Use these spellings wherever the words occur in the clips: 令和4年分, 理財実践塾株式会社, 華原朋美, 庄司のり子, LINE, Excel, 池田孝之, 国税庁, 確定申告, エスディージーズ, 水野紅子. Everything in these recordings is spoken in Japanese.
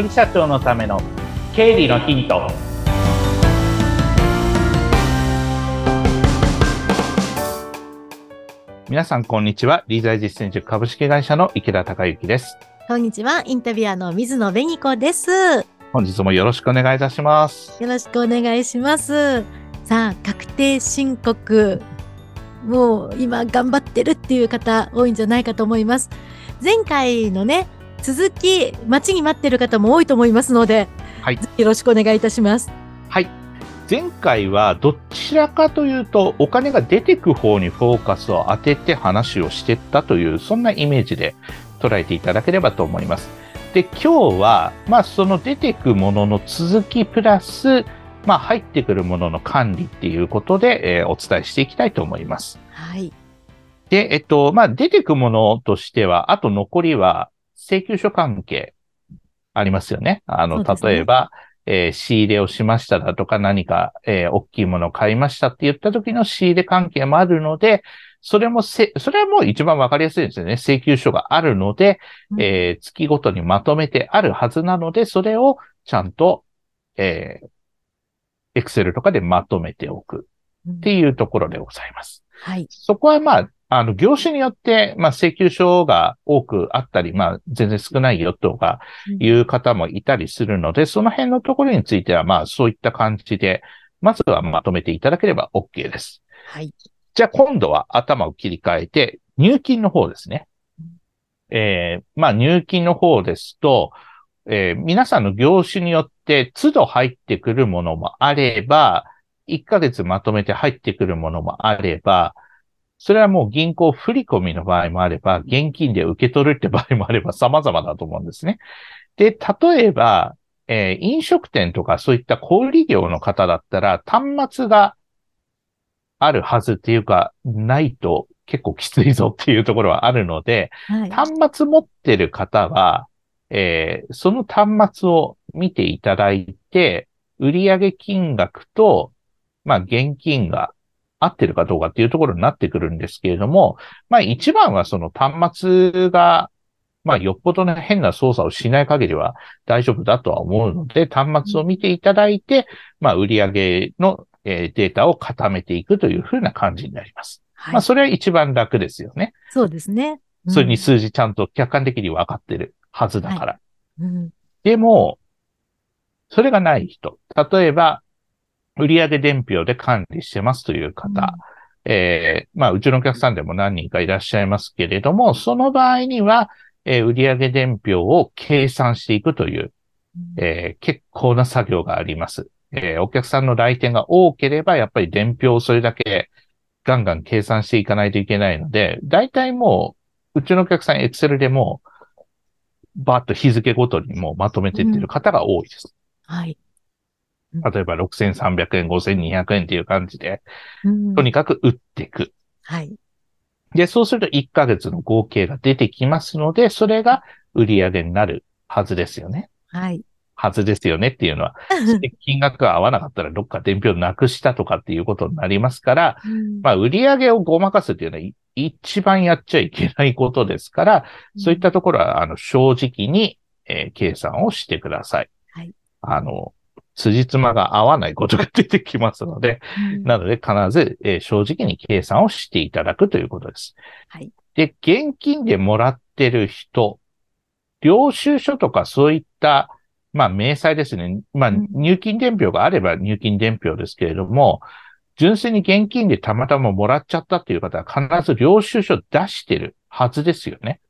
人社長のための経理のヒント。皆さんこんにちは。理財実践塾株式会社の池田孝之です。こんにちは。インタビュアーの水野紅子です。本日もよろしくお願いいたします。よろしくお願いします。さあ、確定申告、もう今頑張ってるっていう方多いんじゃないかと思います。前回のね、続き待ちに待ってる方も多いと思いますので、はい、よろしくお願いいたします。はい、前回はどちらかというとお金が出てく方にフォーカスを当てて話をしていったという、そんなイメージで捉えていただければと思います。で、今日はその出てくものの続きプラス入ってくるものの管理っていうことで、お伝えしていきたいと思います。はい。で、出てくものとしては、あと残りは請求書関係ありますよね。例えば、仕入れをしましただとか何か、大きいものを買いましたって言った時の仕入れ関係もあるので、それはもう一番わかりやすいですよね。請求書があるので、月ごとにまとめてあるはずなので、それをちゃんと、Excel とかでまとめておくっていうところでございます。はい。そこは業種によって、請求書が多くあったり、全然少ないよとかいう方もいたりするので、その辺のところについては、そういった感じで、まずはまとめていただければ OK です。はい。じゃあ今度は頭を切り替えて、入金の方ですね。入金の方ですと、皆さんの業種によって都度入ってくるものもあれば、1ヶ月まとめて入ってくるものもあれば、それはもう銀行振込の場合もあれば、現金で受け取るって場合もあれば、様々だと思うんですね。で、例えば、飲食店とかそういった小売業の方だったら、端末があるはずっていうか、ないと結構きついぞっていうところはあるので、はい、端末持ってる方は、その端末を見ていただいて、売上金額と、現金が合ってるかどうかっていうところになってくるんですけれども、一番はその端末が、よっぽど変な操作をしない限りは大丈夫だとは思うので、端末を見ていただいて、売上のデータを固めていくというふうな感じになります。はい、それは一番楽ですよね。そうですね。うん、それに数字ちゃんと客観的に分かってるはずだから。はい、うん、でも、それがない人。例えば、売上伝票で管理してますという方。うちのお客さんでも何人かいらっしゃいますけれども、その場合には、売上伝票を計算していくという、結構な作業があります。お客さんの来店が多ければ、やっぱり伝票をそれだけガンガン計算していかないといけないので、だいたいもう、うちのお客さん Excel でも、バーッと日付ごとにもうまとめてってる方が多いです。はい。例えば6300円、5200円っていう感じで、とにかく打っていく。はい。で、そうすると1ヶ月の合計が出てきますので、それが売り上げになるはずですよね。はい。はずですよねっていうのは、金額が合わなかったらどっか伝票なくしたとかっていうことになりますから、売り上げをごまかすっていうのは一番やっちゃいけないことですから、そういったところは、正直に、計算をしてください。はい。辻褄が合わないことが出てきますので、なので必ず、正直に計算をしていただくということです。はい。で、現金でもらってる人、領収書とかそういった、明細ですね。入金伝票があれば入金伝票ですけれども、純粋に現金でたまたまもらっちゃったっていう方は必ず領収書出してるはずですよね。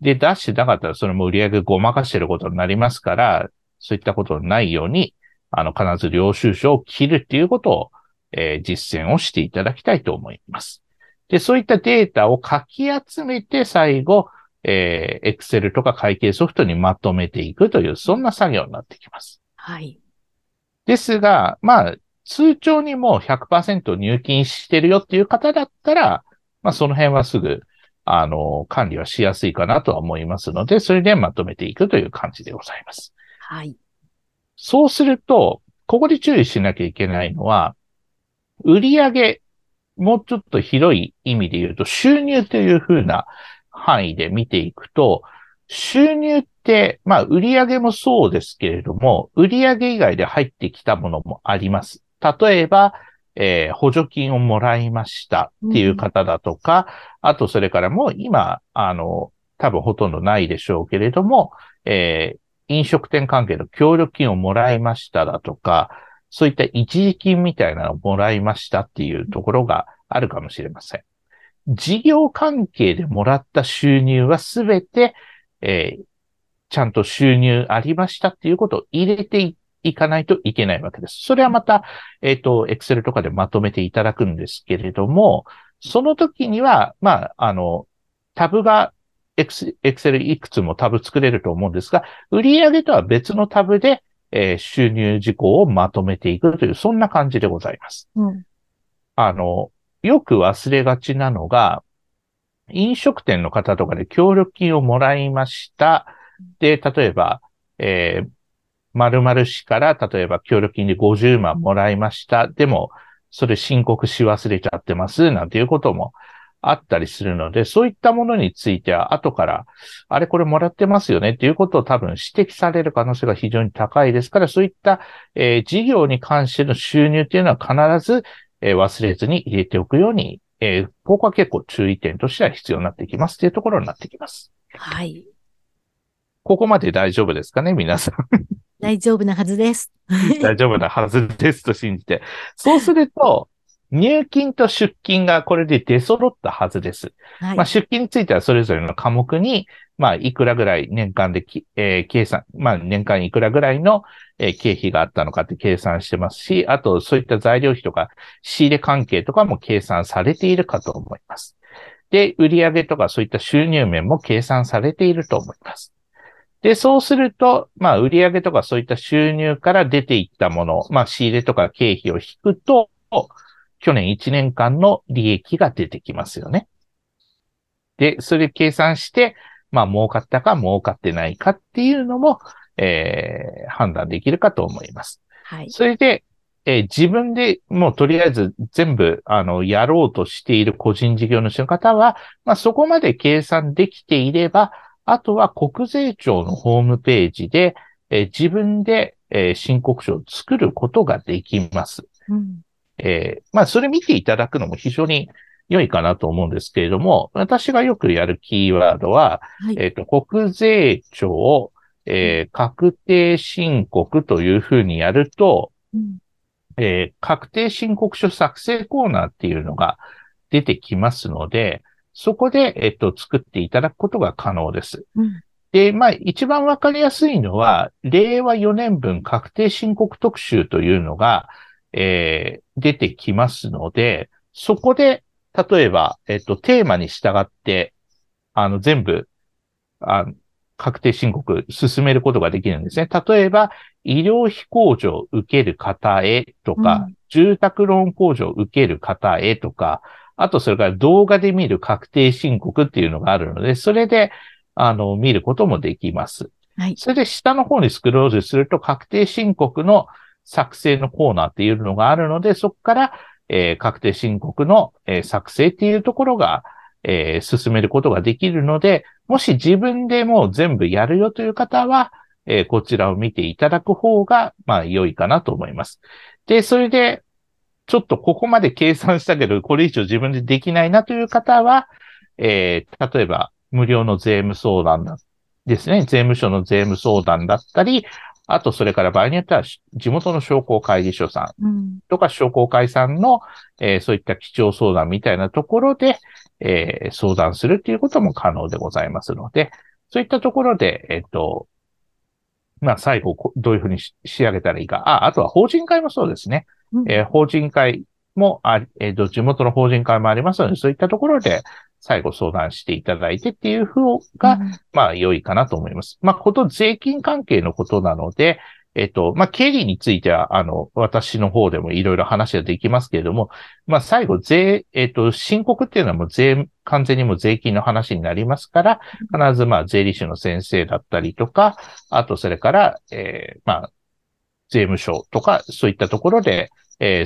で、出してなかったらそれも売り上げごまかしてることになりますから、そういったことのないように、必ず領収書を切るっていうことを、実践をしていただきたいと思います。で、そういったデータをかき集めて最後、Excel とか会計ソフトにまとめていくという、そんな作業になってきます。はい。ですが、通帳にもう 100% 入金してるよっていう方だったら、その辺はすぐ、管理はしやすいかなとは思いますので、それでまとめていくという感じでございます。はい。そうすると、ここで注意しなきゃいけないのは、売上、もうちょっと広い意味で言うと、収入というふうな範囲で見ていくと、収入って、まあ、売上もそうですけれども、売上以外で入ってきたものもあります。例えば、補助金をもらいましたっていう方だとか、あとそれからもう今、多分ほとんどないでしょうけれども、飲食店関係の協力金をもらいましただとか、そういった一時金みたいなのをもらいましたっていうところがあるかもしれません。事業関係でもらった収入はすべて、ちゃんと収入ありましたっていうことを入れていかないといけないわけです。それはまた、Excel とかでまとめていただくんですけれども、その時には、まあ、タブが、Excel いくつもタブ作れると思うんですが、売上とは別のタブで、収入事項をまとめていくという、そんな感じでございます。うん、よく忘れがちなのが、飲食店の方とかで協力金をもらいました。で、例えば、〇〇市から、例えば協力金で50万もらいました。でも、それ申告し忘れちゃってます。なんていうこともあったりするので、そういったものについては、後から、あれこれもらってますよねっていうことを多分指摘される可能性が非常に高いですから、そういった、事業に関しての収入っていうのは必ず、忘れずに入れておくように、ここは結構注意点としては必要になってきますっていうところになってきます。はい。ここまで大丈夫ですかね、皆さん。大丈夫なはずです。大丈夫なはずですと信じて。そうすると、入金と出金がこれで出揃ったはずです。はい、まあ、出金についてはそれぞれの科目に、まあ、いくらぐらい年間で、計算、まあ、年間いくらぐらいの、経費があったのかって計算してますし、あとそういった材料費とか仕入れ関係とかも計算されているかと思います。で、売上とかそういった収入面も計算されていると思います。で、そうすると、まあ、売上とかそういった収入から出ていったもの、まあ、仕入れとか経費を引くと、去年1年間の利益が出てきますよね。で、それ計算して、まあ、儲かったか儲かってないかっていうのも、判断できるかと思います。はい。それで、自分でもうとりあえず全部、やろうとしている個人事業主の方は、まあ、そこまで計算できていれば、あとは国税庁のホームページで、自分で、申告書を作ることができます。うん、まあ、それ見ていただくのも非常に良いかなと思うんですけれども、私がよくやるキーワードは、はい、国税庁、確定申告というふうにやると、うん、確定申告書作成コーナーっていうのが出てきますので、そこで、作っていただくことが可能です。うん、で、まあ、一番わかりやすいのは、令和4年分確定申告特集というのが、出てきますので、そこで、例えば、テーマに従って、全部、確定申告進めることができるんですね。例えば、医療費控除を受ける方へとか、うん、住宅ローン控除を受ける方へとか、あとそれから動画で見る確定申告っていうのがあるので、それで、見ることもできます。はい。それで下の方にスクロールすると、確定申告の作成のコーナーっていうのがあるので、そこから、確定申告の、作成っていうところが、進めることができるので、もし自分でもう全部やるよという方は、こちらを見ていただく方が、まあ、良いかなと思います。で、それで、ちょっとここまで計算したけど、これ以上自分でできないなという方は、例えば、無料の税務相談ですね。税務署の税務相談だったり、あと、それから場合によっては、地元の商工会議所さんとか、商工会さんの、そういった基調相談みたいなところで、相談するっていうことも可能でございますので、そういったところで、まあ、最後、どういうふうに仕上げたらいいか。あとは法人会もそうですね。法人会も地元の法人会もありますので、そういったところで、最後相談していただいてっていう方が、まあ良いかなと思います。まあ、税金関係のことなので、まあ、経理については、私の方でもいろいろ話ができますけれども、まあ、最後、申告っていうのはもう完全にもう税金の話になりますから、必ずまあ、税理士の先生だったりとか、あとそれから、まあ、税務署とか、そういったところで、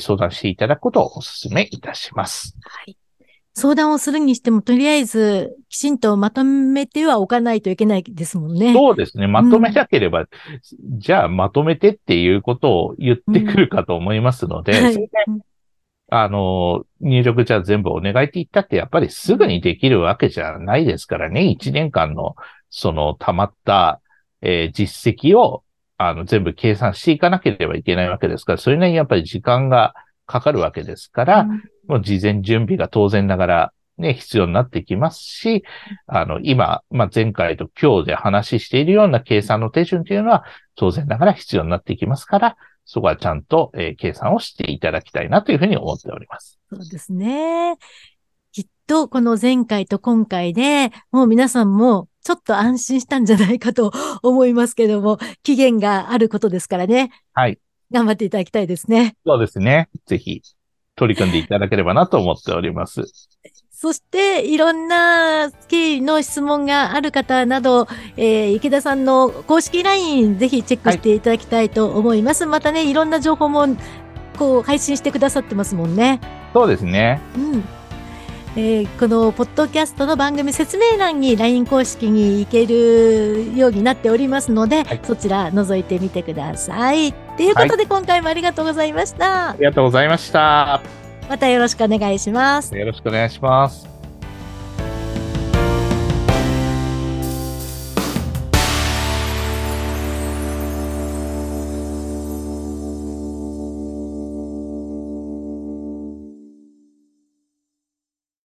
相談していただくことをお勧めいたします。はい。相談をするにしても、とりあえずきちんとまとめてはおかないといけないですもんね。そうですね。まとめなければ、じゃあまとめてっていうことを言ってくるかと思いますので、はい、それで入力じゃあ全部お願いって言ったって、やっぱりすぐにできるわけじゃないですからね。1年間のその溜まった、実績を全部計算していかなければいけないわけですから、それなりにやっぱり時間がかかるわけですから、もう事前準備が当然ながらね、必要になってきますし、今、前回と今日で話しているような計算の手順というのは当然ながら必要になってきますから、そこはちゃんと、計算をしていただきたいなというふうに思っております。そうですね。きっとこの前回と今回でもう皆さんもちょっと安心したんじゃないかと思いますけども、期限があることですからね。はい。頑張っていただきたいですね。そうですね。ぜひ取り組んでいただければなと思っております。そしていろんな経緯の質問がある方など、池田さんの公式 LINE ぜひチェックしていただきたいと思います。はい、またね、いろんな情報もこう配信してくださってますもんね。そうですね。うん。このポッドキャストの番組説明欄に LINE 公式に行けるようになっておりますので、はい、そちら覗いてみてください。ということで、今回もありがとうございました。ありがとうございました。またよろしくお願いします。よろしくお願いします。